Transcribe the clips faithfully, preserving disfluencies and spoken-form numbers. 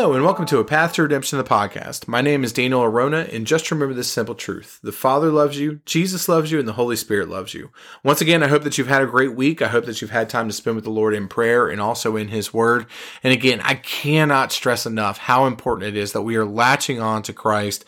Hello, and welcome to A Path to Redemption, the podcast. My name is Daniel Arona, and just remember this simple truth. The Father loves you, Jesus loves you, and the Holy Spirit loves you. Once again, I hope that you've had a great week. I hope that you've had time to spend with the Lord in prayer and also in His Word. And again, I cannot stress enough how important it is that we are latching on to Christ,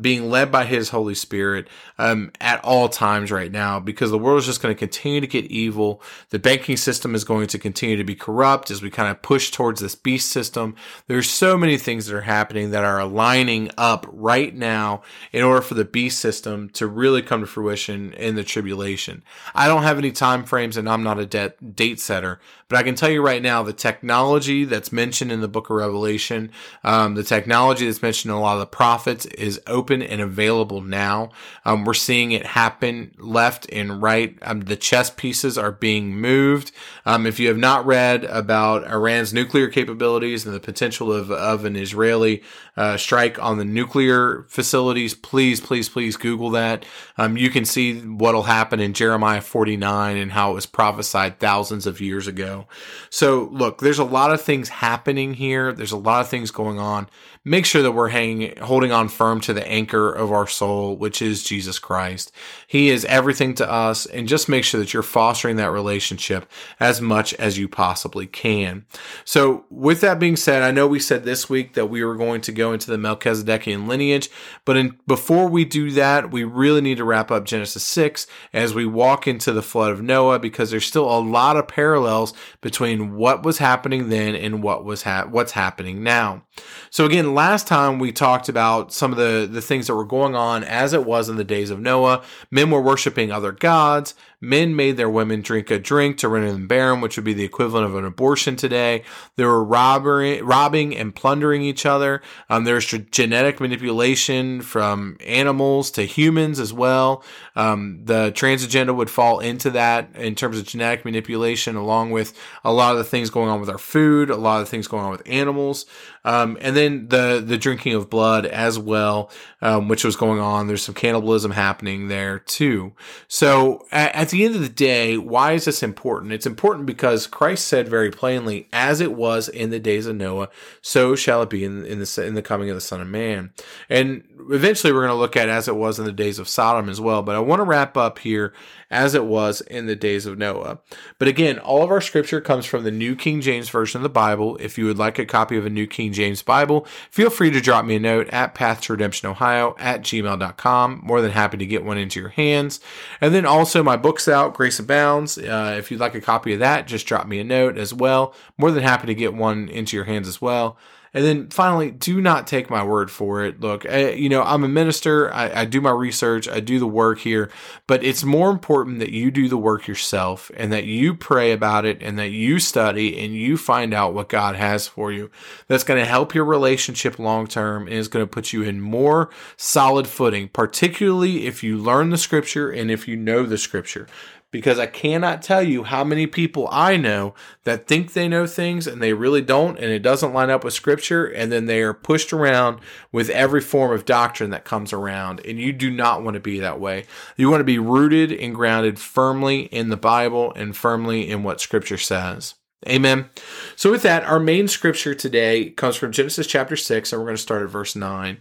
being led by His Holy Spirit um, at all times right now, because the world is just going to continue to get evil. The banking system is going to continue to be corrupt as we kind of push towards this beast system. There's so many things that are happening that are aligning up right now in order for the beast system to really come to fruition in the tribulation. I don't have any time frames and I'm not a de- date setter, but I can tell you right now the technology that's mentioned in the book of Revelation, um, the technology that's mentioned in a lot of the prophets is open and available now. Um, we're seeing it happen left and right. Um, the chess pieces are being moved. Um, if you have not read about Iran's nuclear capabilities and the potential Of, of an Israeli uh, strike on the nuclear facilities, please, please, please Google that. Um, you can see what'll happen in Jeremiah forty-nine and how it was prophesied thousands of years ago. So look, there's a lot of things happening here. There's a lot of things going on. Make sure that we're hanging, holding on firm to the anchor of our soul, which is Jesus Christ. He is everything to us, and just make sure that you're fostering that relationship as much as you possibly can. So with that being said, I know we said this week that we were going to go into the Melchizedekian lineage, but in, before we do that, we really need to wrap up Genesis six as we walk into the flood of Noah, because there's still a lot of parallels between what was happening then and what was ha- what's happening now. So again, last time we talked about some of the, the things that were going on as it was in the days of Noah. Men were worshiping other gods. Men made their women drink a drink to render them barren, which would be the equivalent of an abortion today. They were robbery, robbing and plundering each other. Um, there's genetic manipulation from animals to humans as well. Um, the trans agenda would fall into that in terms of genetic manipulation, along with a lot of the things going on with our food, a lot of the things going on with animals. Um, and then the, the drinking of blood as well, um, which was going on. There's some cannibalism happening there too. So at, at the end of the day, why is this important? It's important because Christ said very plainly, as it was in the days of Noah, so shall it be in, in, the, in the coming of the Son of Man. And eventually we're going to look at as it was in the days of Sodom as well. But I want to wrap up here as it was in the days of Noah. But again, all of our scripture comes from the New King James Version of the Bible. If you would like a copy of a New King James Bible, feel free to drop me a note at path to redemption ohio at gmail dot com. More than happy to get one into your hands. And then also my book's out, Grace Abounds. Uh, if you'd like a copy of that, just drop me a note as well. More than happy to get one into your hands as well. And then finally, do not take my word for it. Look, I, you know, I'm a minister. I, I do my research. I do the work here. But it's more important that you do the work yourself and that you pray about it and that you study and you find out what God has for you. That's going to help your relationship long term and is going to put you in more solid footing, particularly if you learn the scripture and if you know the scripture. Because I cannot tell you how many people I know that think they know things and they really don't, and it doesn't line up with scripture, and then they are pushed around with every form of doctrine that comes around, and you do not want to be that way. You want to be rooted and grounded firmly in the Bible and firmly in what scripture says. Amen. So with that, our main scripture today comes from Genesis chapter six, and we're going to start at verse nine.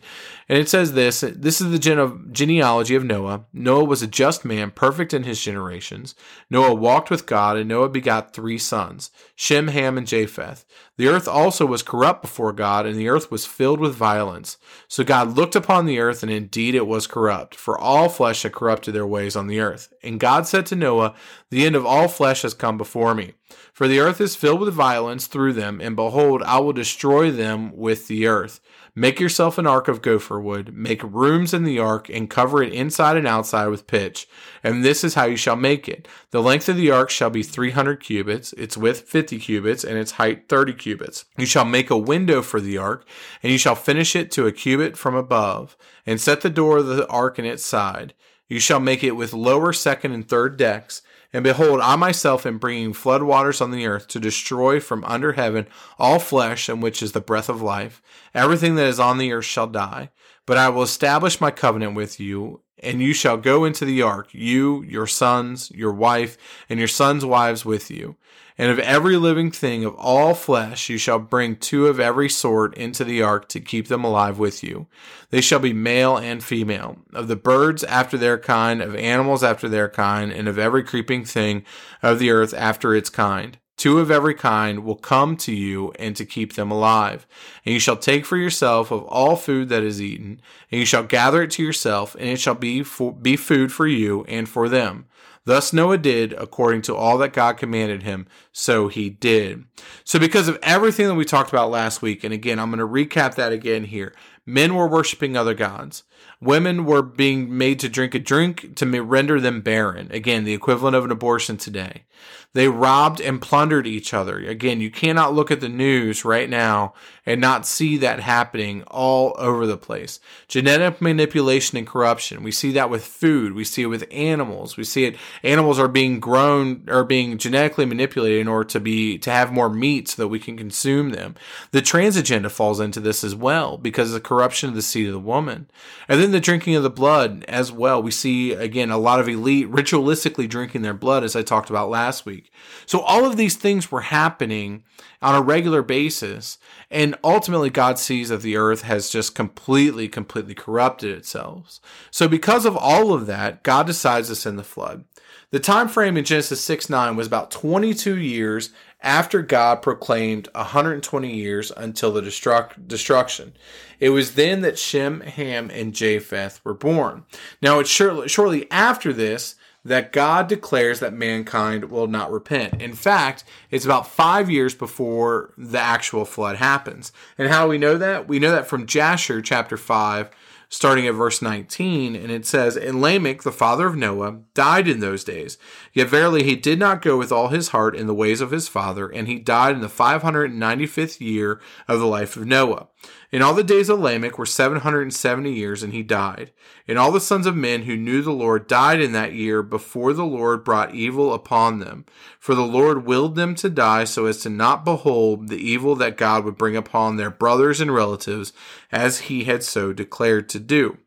And it says this, this is the gene- genealogy of Noah. Noah was a just man, perfect in his generations. Noah walked with God, and Noah begot three sons, Shem, Ham, and Japheth. The earth also was corrupt before God, and the earth was filled with violence. So God looked upon the earth, and indeed it was corrupt, for all flesh had corrupted their ways on the earth. And God said to Noah, the end of all flesh has come before me. For the earth is filled with violence through them, and behold, I will destroy them with the earth. Make yourself an ark of gopher wood, make rooms in the ark, and cover it inside and outside with pitch. And this is how you shall make it. The length of the ark shall be three hundred cubits, its width fifty cubits, and its height thirty cubits. You shall make a window for the ark, and you shall finish it to a cubit from above, and set the door of the ark in its side. You shall make it with lower, second, and third decks. And behold, I myself am bringing flood waters on the earth to destroy from under heaven all flesh in which is the breath of life. Everything that is on the earth shall die. But I will establish my covenant with you and you shall go into the ark, you, your sons, your wife, and your sons' wives with you. And of every living thing of all flesh you shall bring two of every sort into the ark to keep them alive with you. They shall be male and female, of the birds after their kind, of animals after their kind, and of every creeping thing of the earth after its kind. Two of every kind will come to you and to keep them alive. And you shall take for yourself of all food that is eaten, and you shall gather it to yourself, and it shall be for, be food for you and for them. Thus Noah did according to all that God commanded him, so he did. So because of everything that we talked about last week, and again, I'm going to recap that again here. Men were worshiping other gods. Women were being made to drink a drink to render them barren. Again, the equivalent of an abortion today. They robbed and plundered each other. Again, you cannot look at the news right now and not see that happening all over the place. Genetic manipulation and corruption. We see that with food. We see it with animals. We see it. Animals are being grown or being genetically manipulated in order to be to have more meat so that we can consume them. The trans agenda falls into this as well because of the corruption of the seed of the woman. And then the drinking of the blood as well. We see, again, a lot of elite ritualistically drinking their blood, as I talked about last week. So all of these things were happening on a regular basis, and ultimately God sees that the earth has just completely, completely corrupted itself. So because of all of that, God decides to send the flood. The time frame in Genesis six nine was about twenty-two years after God proclaimed one hundred twenty years until the destruct- destruction. It was then that Shem, Ham, and Japheth were born. Now, it's shortly, shortly after this that God declares that mankind will not repent. In fact, it's about five years before the actual flood happens. And how do we know that? We know that from Jasher chapter five, starting at verse nineteen, and it says, "And Lamech, the father of Noah, died in those days. Yet verily he did not go with all his heart in the ways of his father, and he died in the five hundred ninety-fifth year of the life of Noah. And all the days of Lamech were seven hundred seventy years, and he died. And all the sons of men who knew the Lord died in that year before the Lord brought evil upon them. For the Lord willed them to die so as to not behold the evil that God would bring upon their brothers and relatives, as he had so declared to do.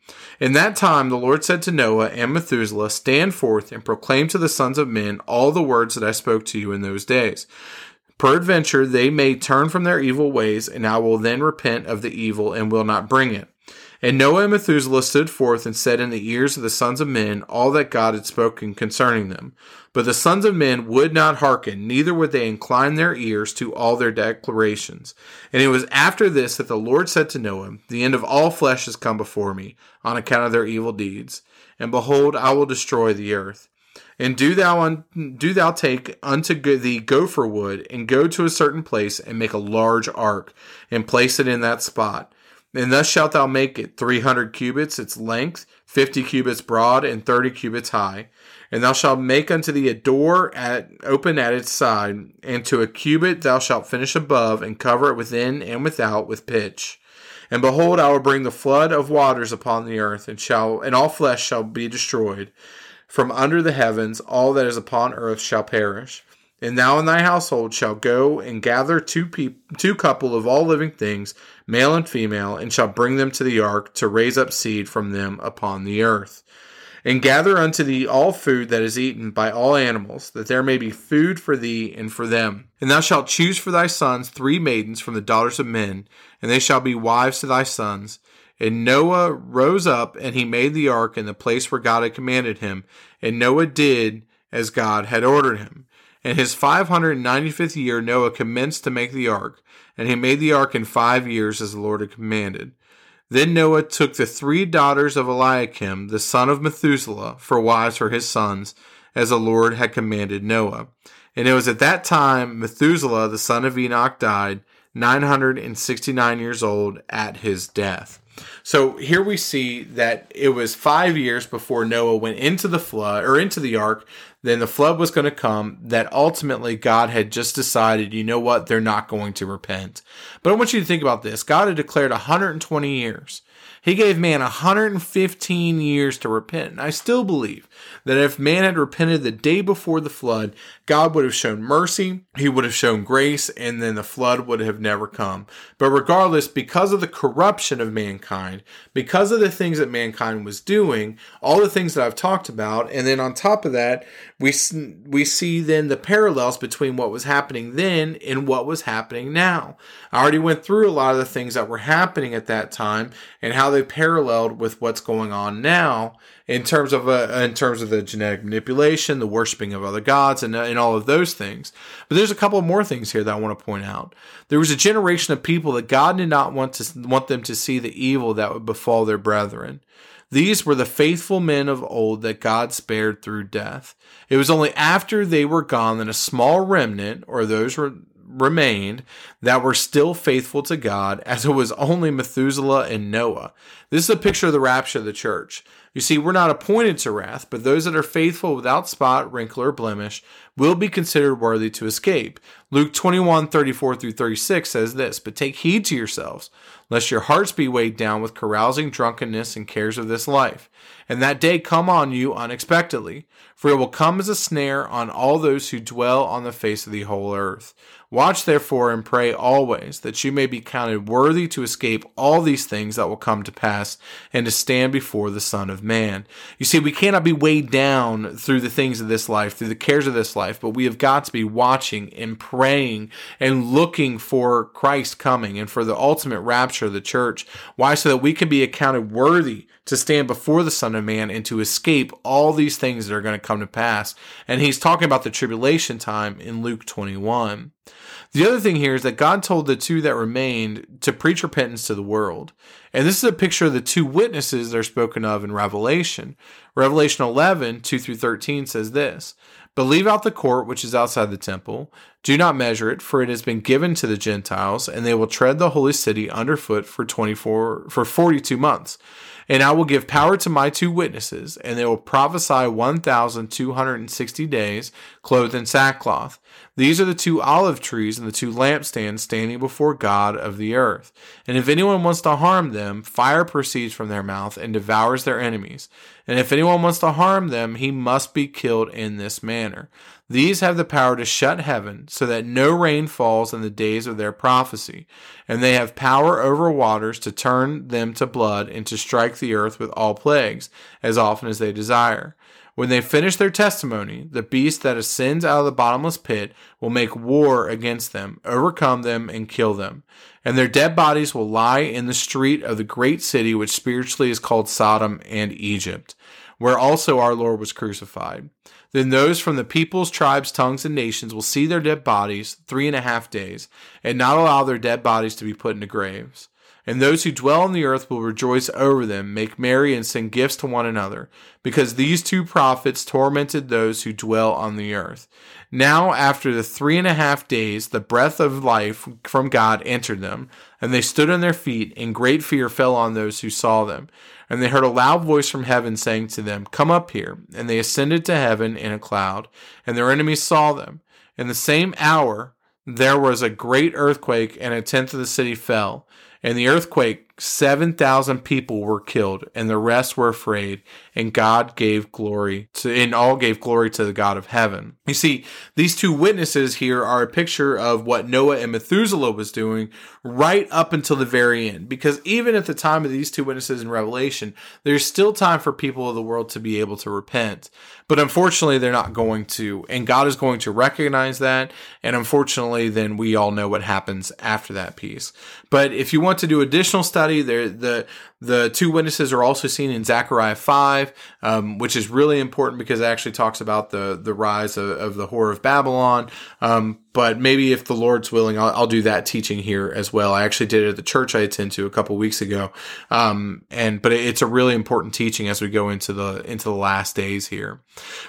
In that time the Lord said to Noah and Methuselah, Stand forth and proclaim to the sons of men all the words that I spoke to you in those days. Peradventure they may turn from their evil ways, and I will then repent of the evil and will not bring it. And Noah and Methuselah stood forth and said in the ears of the sons of men all that God had spoken concerning them. But the sons of men would not hearken, neither would they incline their ears to all their declarations. And it was after this that the Lord said to Noah, The end of all flesh has come before me, on account of their evil deeds. And behold, I will destroy the earth. And do thou un- do thou take unto thee gopher wood, and go to a certain place, and make a large ark, and place it in that spot. And thus shalt thou make it, three hundred cubits its length, fifty cubits broad, and thirty cubits high. And thou shalt make unto thee a door at open at its side, and to a cubit thou shalt finish above, and cover it within and without with pitch. And behold, I will bring the flood of waters upon the earth, and shall and all flesh shall be destroyed. From under the heavens, all that is upon earth shall perish. And thou and thy household shall go and gather two peop- two couple of all living things, male and female, and shall bring them to the ark to raise up seed from them upon the earth. And gather unto thee all food that is eaten by all animals, that there may be food for thee and for them. And thou shalt choose for thy sons three maidens from the daughters of men, and they shall be wives to thy sons. And Noah rose up, and he made the ark in the place where God had commanded him. And Noah did as God had ordered him. In his five hundred ninety-fifth year, Noah commenced to make the ark. And he made the ark in five years, as the Lord had commanded. Then Noah took the three daughters of Eliakim, the son of Methuselah, for wives for his sons, as the Lord had commanded Noah. And it was at that time Methuselah, the son of Enoch, died, nine hundred sixty-nine years old, at his death. So here we see that it was five years before Noah went into the flood or into the ark. Then the flood was going to come, that ultimately God had just decided, you know what, they're not going to repent. But I want you to think about this. God had declared one hundred twenty years. He gave man one hundred fifteen years to repent. And I still believe that if man had repented the day before the flood, God would have shown mercy, he would have shown grace, and then the flood would have never come. But regardless, because of the corruption of mankind, mankind, because of the things that mankind was doing, all the things that I've talked about. And then on top of that, we we see then the parallels between what was happening then and what was happening now. I already went through a lot of the things that were happening at that time and how they paralleled with what's going on now in terms of a, in terms of the genetic manipulation, the worshiping of other gods, and, and all of those things. But there's a couple more things here that I want to point out. There was a generation of people that God did not want to want them to see the evil that would befall their brethren. These were the faithful men of old that God spared through death. It was only after they were gone that a small remnant, or those re- remained, that were still faithful to God, as it was only Methuselah and Noah. This is a picture of the rapture of the church. You see, we're not appointed to wrath, but those that are faithful without spot, wrinkle, or blemish will be considered worthy to escape. Luke twenty-one, thirty-four through thirty-six says this, "But take heed to yourselves, lest your hearts be weighed down with carousing, drunkenness, and cares of this life. And that day come on you unexpectedly, for it will come as a snare on all those who dwell on the face of the whole earth. Watch therefore and pray always, that you may be counted worthy to escape all these things that will come to pass, and to stand before the Son of Man." You see, we cannot be weighed down through the things of this life, through the cares of this life, but we have got to be watching and praying and looking for Christ coming and for the ultimate rapture of the church. Why? So that we can be accounted worthy to stand before the Son of Man and to escape all these things that are going to come to pass. And he's talking about the tribulation time in Luke twenty-one. The other thing here is that God told the two that remained to preach repentance to the world. And this is a picture of the two witnesses that are spoken of in Revelation. Revelation eleven, two through thirteen says this, "But leave out the court which is outside the temple. Do not measure it, for it has been given to the Gentiles, and they will tread the holy city underfoot for twenty-four for forty-two months. And I will give power to my two witnesses, and they will prophesy one thousand two hundred sixty days, clothed in sackcloth. These are the two olive trees and the two lampstands standing before God of the earth. And if anyone wants to harm them, fire proceeds from their mouth and devours their enemies. And if anyone wants to harm them, he must be killed in this manner. These have the power to shut heaven so that no rain falls in the days of their prophecy. And they have power over waters to turn them to blood and to strike the earth with all plagues, as often as they desire. When they finish their testimony, the beast that ascends out of the bottomless pit will make war against them, overcome them, and kill them. And their dead bodies will lie in the street of the great city, which spiritually is called Sodom and Egypt, where also our Lord was crucified. Then those from the peoples, tribes, tongues, and nations will see their dead bodies three and a half days, and not allow their dead bodies to be put into graves. And those who dwell on the earth will rejoice over them, make merry, and send gifts to one another, because these two prophets tormented those who dwell on the earth. Now, after the three and a half days, the breath of life from God entered them, and they stood on their feet, and great fear fell on those who saw them. And they heard a loud voice from heaven saying to them, 'Come up here.' And they ascended to heaven in a cloud, and their enemies saw them. In the same hour there was a great earthquake, and a tenth of the city fell. In the earthquake, seven thousand people were killed, and the rest were afraid, and God gave glory to, and all gave glory to the God of heaven." You see, these two witnesses here are a picture of what Noah and Methuselah was doing right up until the very end. Because even at the time of these two witnesses in Revelation, there's still time for people of the world to be able to repent. But unfortunately, they're not going to, and God is going to recognize that. And unfortunately, then we all know what happens after that piece. But if you want to do additional study, there the the two witnesses are also seen in Zechariah five, um, which is really important because it actually talks about the the rise of, of the whore of Babylon. Um, but maybe if the Lord's willing, I'll, I'll do that teaching here as well. I actually did it at the church I attend to a couple weeks ago, um, and but it's a really important teaching as we go into the into the last days here.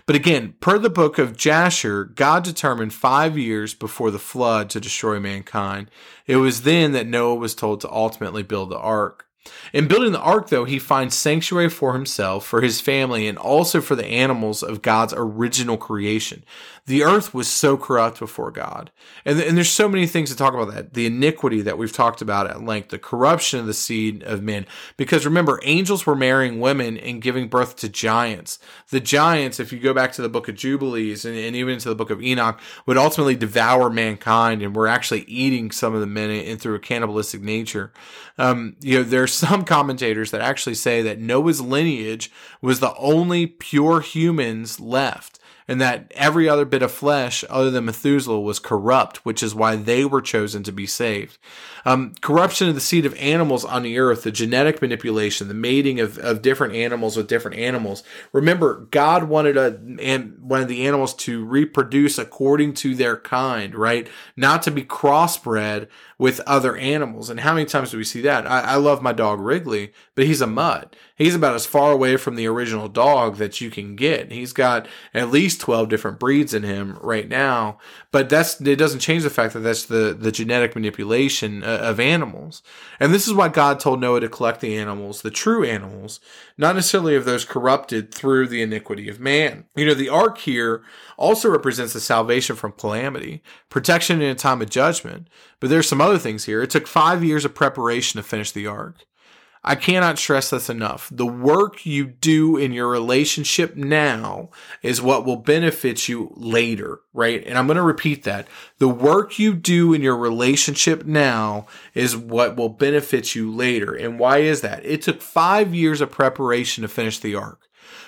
But again, per the book of Jasher, God determined five years before the flood to destroy mankind. It was then that Noah was told to ultimately build the ark. In building the ark, though, he finds sanctuary for himself, for his family, and also for the animals of God's original creation. The earth was so corrupt before God. And, and there's so many things to talk about that. The iniquity that we've talked about at length, the corruption of the seed of men. Because remember, angels were marrying women and giving birth to giants. The giants, if you go back to the book of Jubilees and, and even to the book of Enoch, would ultimately devour mankind and were actually eating some of the men in, in through a cannibalistic nature. Um, you know, there's some commentators that actually say that Noah's lineage was the only pure humans left, and that every other bit of flesh other than Methuselah was corrupt, which is why they were chosen to be saved. Um, corruption of the seed of animals on the earth, the genetic manipulation, the mating of, of different animals with different animals. Remember, God wanted a, and wanted the animals to reproduce according to their kind, right? Not to be crossbred with other animals. And how many times do we see that? I, I love my dog Wrigley, but he's a mutt. He's about as far away from the original dog that you can get. He's got at least twelve different breeds in him right now, but that's, it doesn't change the fact that that's the, the genetic manipulation of animals. And this is why God told Noah to collect the animals, the true animals, not necessarily of those corrupted through the iniquity of man. You know, the ark here also represents the salvation from calamity, protection in a time of judgment, but there's some other things here. It took five years of preparation to finish the ark. I cannot stress this enough. The work you do in your relationship now is what will benefit you later, right? And I'm going to repeat that. The work you do in your relationship now is what will benefit you later. And why is that? It took five years of preparation to finish the ark.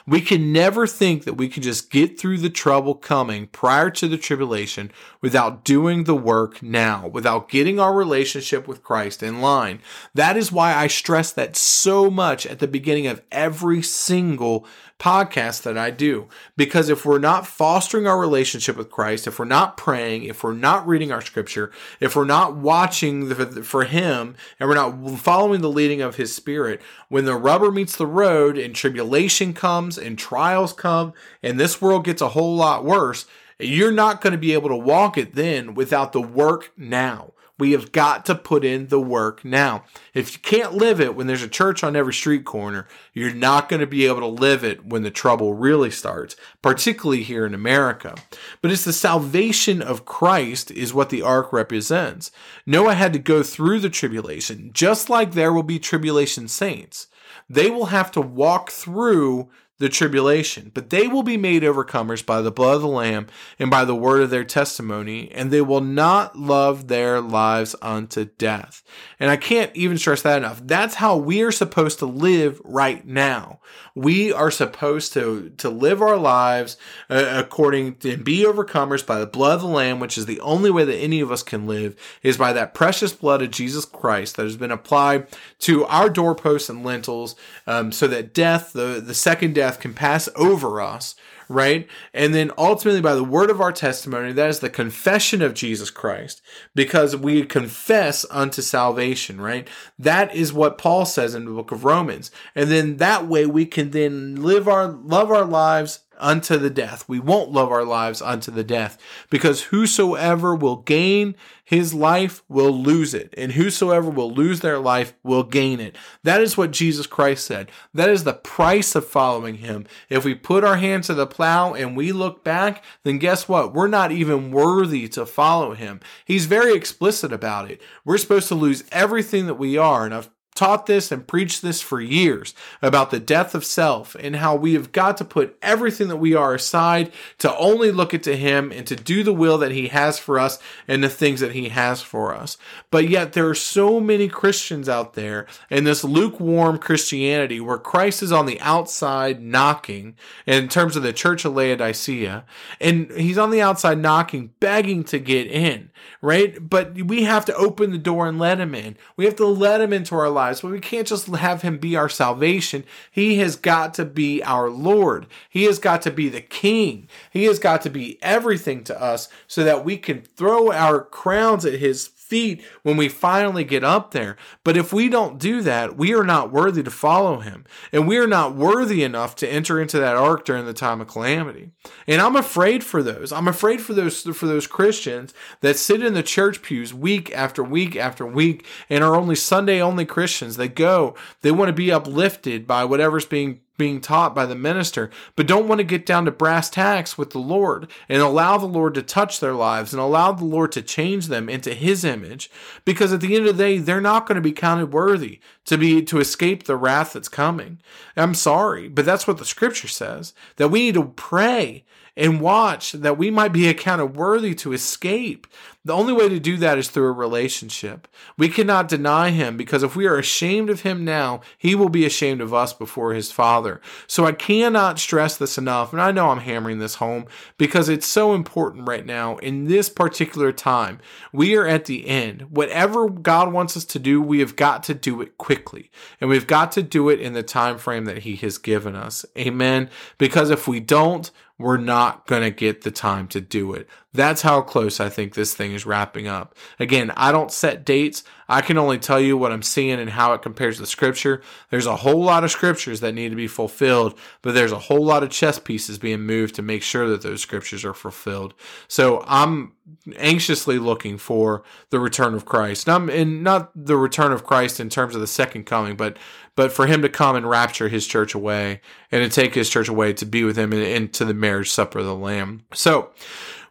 We can never think that we can just get through the trouble coming prior to the tribulation without doing the work now, without getting our relationship with Christ in line. That is why I stress that so much at the beginning of every single podcast that I do. Because if we're not fostering our relationship with Christ, if we're not praying, if we're not reading our scripture, if we're not watching for Him, and we're not following the leading of His Spirit, when the rubber meets the road and tribulation comes, and trials come, and this world gets a whole lot worse, you're not going to be able to walk it then without the work now. We have got to put in the work now. If you can't live it when there's a church on every street corner, you're not going to be able to live it when the trouble really starts, particularly here in America. But it's the salvation of Christ is what the ark represents. Noah had to go through the tribulation, just like there will be tribulation saints. They will have to walk through the tribulation, but they will be made overcomers by the blood of the Lamb and by the word of their testimony, and they will not love their lives unto death. And I can't even stress that enough. That's how we are supposed to live right now. We are supposed to, to live our lives uh, according to, and be overcomers by the blood of the Lamb, which is the only way that any of us can live, is by that precious blood of Jesus Christ that has been applied to our doorposts and lintels, um, so that death, the, the second death, can pass over us, right? And then ultimately by the word of our testimony, that is the confession of Jesus Christ, because we confess unto salvation, right? That is what Paul says in the book of Romans. And then that way we can then live our, love our lives unto the death. We won't love our lives unto the death, because whosoever will gain his life will lose it, and whosoever will lose their life will gain it. That is what Jesus Christ said. That is the price of following Him. If we put our hands to the plow and we look back, then guess what? We're not even worthy to follow Him. He's very explicit about it. We're supposed to lose everything that we are, and I've taught this and preached this for years about the death of self and how we have got to put everything that we are aside to only look at to Him and to do the will that He has for us and the things that He has for us. But yet there are so many Christians out there in this lukewarm Christianity where Christ is on the outside knocking in terms of the church of Laodicea, and He's on the outside knocking, begging to get in, right? But we have to open the door and let Him in. We have to let Him into our lives. But we can't just have Him be our salvation. He has got to be our Lord. He has got to be the King. He has got to be everything to us so that we can throw our crowns at His feet when we finally get up there. But if we don't do that, we are not worthy to follow Him. And we are not worthy enough to enter into that ark during the time of calamity. And I'm afraid for those. I'm afraid for those for those Christians that sit in the church pews week after week after week and are only Sunday only Christians. They go, they want to be uplifted by whatever's being being taught by the minister, but don't want to get down to brass tacks with the Lord and allow the Lord to touch their lives and allow the Lord to change them into His image, because at the end of the day, they're not going to be counted worthy to be to escape the wrath that's coming. I'm sorry, but that's what the scripture says, that we need to pray and watch that we might be accounted worthy to escape. The only way to do that is through a relationship. We cannot deny him, because if we are ashamed of him now, he will be ashamed of us before his Father. So I cannot stress this enough, and I know I'm hammering this home because it's so important right now in this particular time. We are at the end. Whatever God wants us to do, we have got to do it quickly, and we've got to do it in the time frame that he has given us. Amen. Because if we don't, we're not going to get the time to do it. That's how close I think this thing is wrapping up. Again, I don't set dates. I can only tell you what I'm seeing and how it compares to Scripture. There's a whole lot of Scriptures that need to be fulfilled, but there's a whole lot of chess pieces being moved to make sure that those Scriptures are fulfilled. So I'm anxiously looking for the return of Christ. And I'm in not the return of Christ in terms of the second coming, but but for him to come and rapture his church away and to take his church away to be with him and, and to the marriage supper of the Lamb. So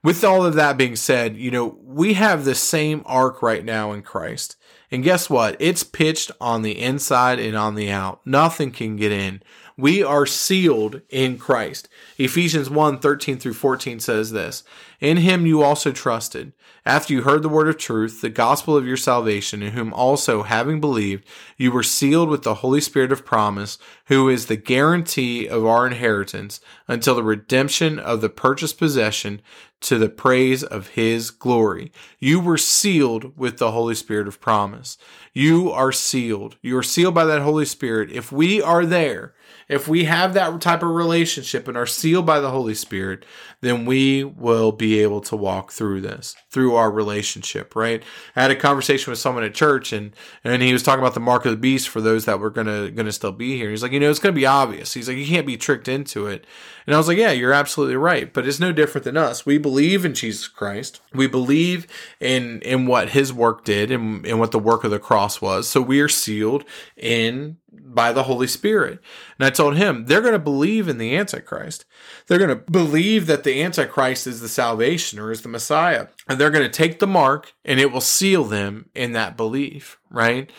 with all of that being said, you know, we have the same ark right now in Christ. And guess what? It's pitched on the inside and on the out. Nothing can get in. We are sealed in Christ. Ephesians one, thirteen through fourteen says this: "In him you also trusted, after you heard the word of truth, the gospel of your salvation, in whom also, having believed, you were sealed with the Holy Spirit of promise, who is the guarantee of our inheritance, until the redemption of the purchased possession, to the praise of his glory." You were sealed with the Holy Spirit of promise. You are sealed. You are sealed by that Holy Spirit. If we are there, if we have that type of relationship and are sealed by the Holy Spirit, then we will be able to walk through this, through our relationship, right? I had a conversation with someone at church, and and he was talking about the mark of the beast for those that were gonna gonna still be here. He's like, you know, it's gonna be obvious. He's like, you can't be tricked into it. And I was like, yeah, you're absolutely right. But it's no different than us. We believe in Jesus Christ. We believe in in what his work did and, and what the work of the cross was. So we are sealed in by the Holy Spirit. And I told him, they're going to believe in the Antichrist. They're going to believe that the Antichrist is the salvation or is the Messiah. And they're going to take the mark, and it will seal them in that belief, right?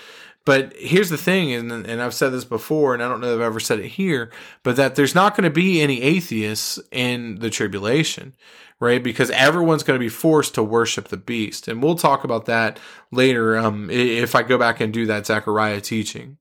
But here's the thing, and, and I've said this before, and I don't know if I've ever said it here, but that there's not going to be any atheists in the tribulation, right? Because everyone's going to be forced to worship the beast. And we'll talk about that later um, if I go back and do that Zechariah teaching.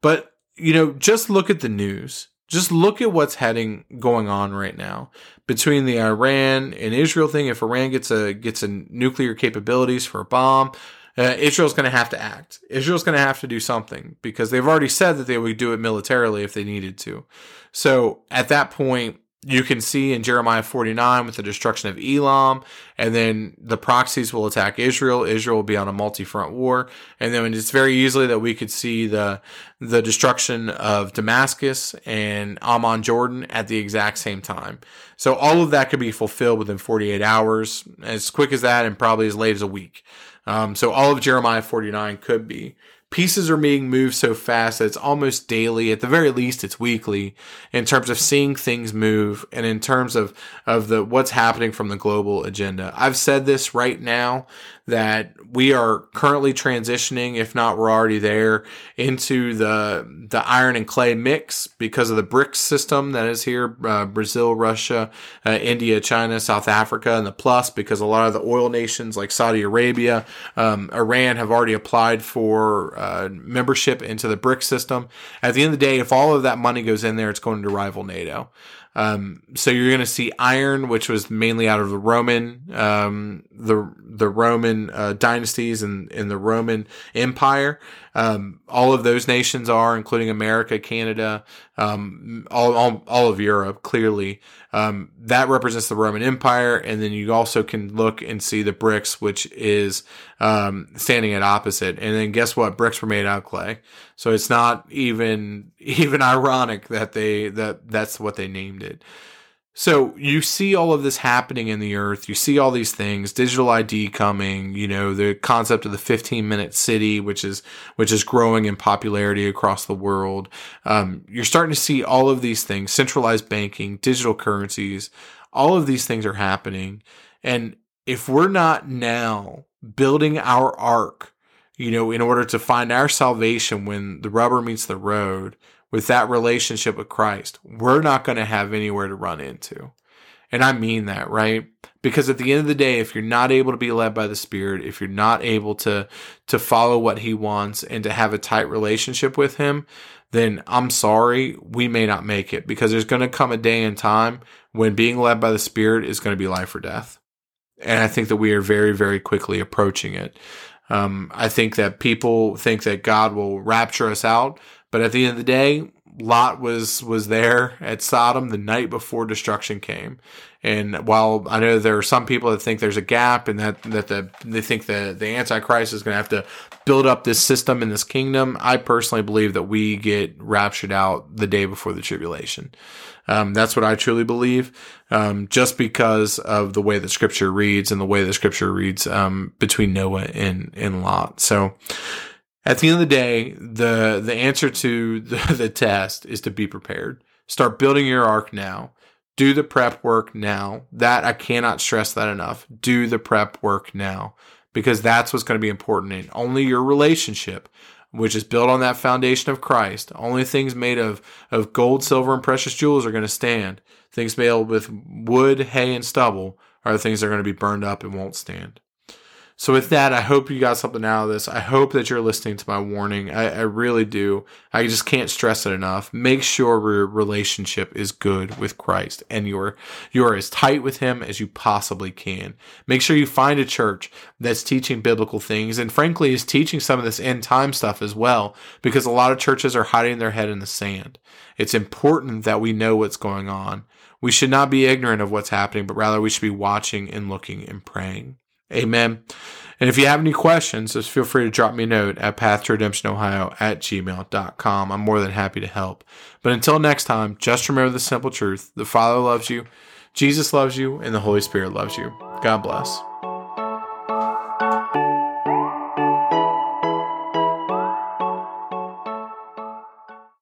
But, you know, just look at the news. Just look at what's heading going on right now between the Iran and Israel thing. If Iran gets a gets a nuclear capabilities for a bomb, uh, Israel's going to have to act. Israel's going to have to do something, because they've already said that they would do it militarily if they needed to. So at that point, you can see in Jeremiah forty-nine with the destruction of Elam, and then the proxies will attack Israel. Israel will be on a multi-front war. And then it's very easily that we could see the the destruction of Damascus and Amman, Jordan at the exact same time. So all of that could be fulfilled within forty-eight hours, as quick as that, and probably as late as a week. Um, so all of Jeremiah forty-nine could be. Pieces are being moved so fast that it's almost daily. At the very least, it's weekly in terms of seeing things move and in terms of, of the what's happening from the global agenda. I've said this right now, that we are currently transitioning, if not we're already there, into the the iron and clay mix because of the BRICS system that is here, uh, Brazil, Russia, uh, India, China, South Africa, and the plus, because a lot of the oil nations like Saudi Arabia, um, Iran have already applied for Uh, membership into the BRICS system. At the end of the day, if all of that money goes in there, it's going to rival NATO. Um, so you're going to see iron, which was mainly out of the Roman, um, the the Roman uh, dynasties and in the Roman Empire. Um, all of those nations are, including America, Canada, um, all, all all of Europe. Clearly, um, that represents the Roman Empire, and then you also can look and see the BRICS, which is um, standing at opposite. And then guess what? BRICS were made out of clay. So it's not even even ironic that they that that's what they named it. So you see all of this happening in the earth. You see all these things, digital I D coming, you know, the concept of the fifteen minute city, which is, which is growing in popularity across the world. Um, you're starting to see all of these things, centralized banking, digital currencies, all of these things are happening. And if we're not now building our ark, you know, in order to find our salvation when the rubber meets the road, with that relationship with Christ, we're not going to have anywhere to run into. And I mean that, right? Because at the end of the day, if you're not able to be led by the Spirit, if you're not able to to follow what He wants and to have a tight relationship with Him, then I'm sorry, we may not make it, because there's going to come a day and time when being led by the Spirit is going to be life or death. And I think that we are very, very quickly approaching it. Um, I think that people think that God will rapture us out, but at the end of the day, Lot was was there at Sodom the night before destruction came. And while I know there are some people that think there's a gap and that that the, they think that the Antichrist is going to have to build up this system and this kingdom, I personally believe that we get raptured out the day before the tribulation. Um, that's what I truly believe, um, just because of the way that Scripture reads and the way that Scripture reads um, between Noah and, and Lot. So at the end of the day, the the answer to the, the test is to be prepared. Start building your ark now. Do the prep work now. That, I cannot stress that enough. Do the prep work now, because that's what's going to be important. And only your relationship, which is built on that foundation of Christ, only things made of, of gold, silver, and precious jewels are going to stand. Things made with wood, hay, and stubble are the things that are going to be burned up and won't stand. So with that, I hope you got something out of this. I hope that you're listening to my warning. I, I really do. I just can't stress it enough. Make sure your relationship is good with Christ and you're, you're as tight with Him as you possibly can. Make sure you find a church that's teaching biblical things and frankly is teaching some of this end time stuff as well, because a lot of churches are hiding their head in the sand. It's important that we know what's going on. We should not be ignorant of what's happening, but rather we should be watching and looking and praying. Amen. And if you have any questions, just feel free to drop me a note at path to redemption ohio at gmail dot com. I'm more than happy to help. But until next time, just remember the simple truth. The Father loves you, Jesus loves you, and the Holy Spirit loves you. God bless.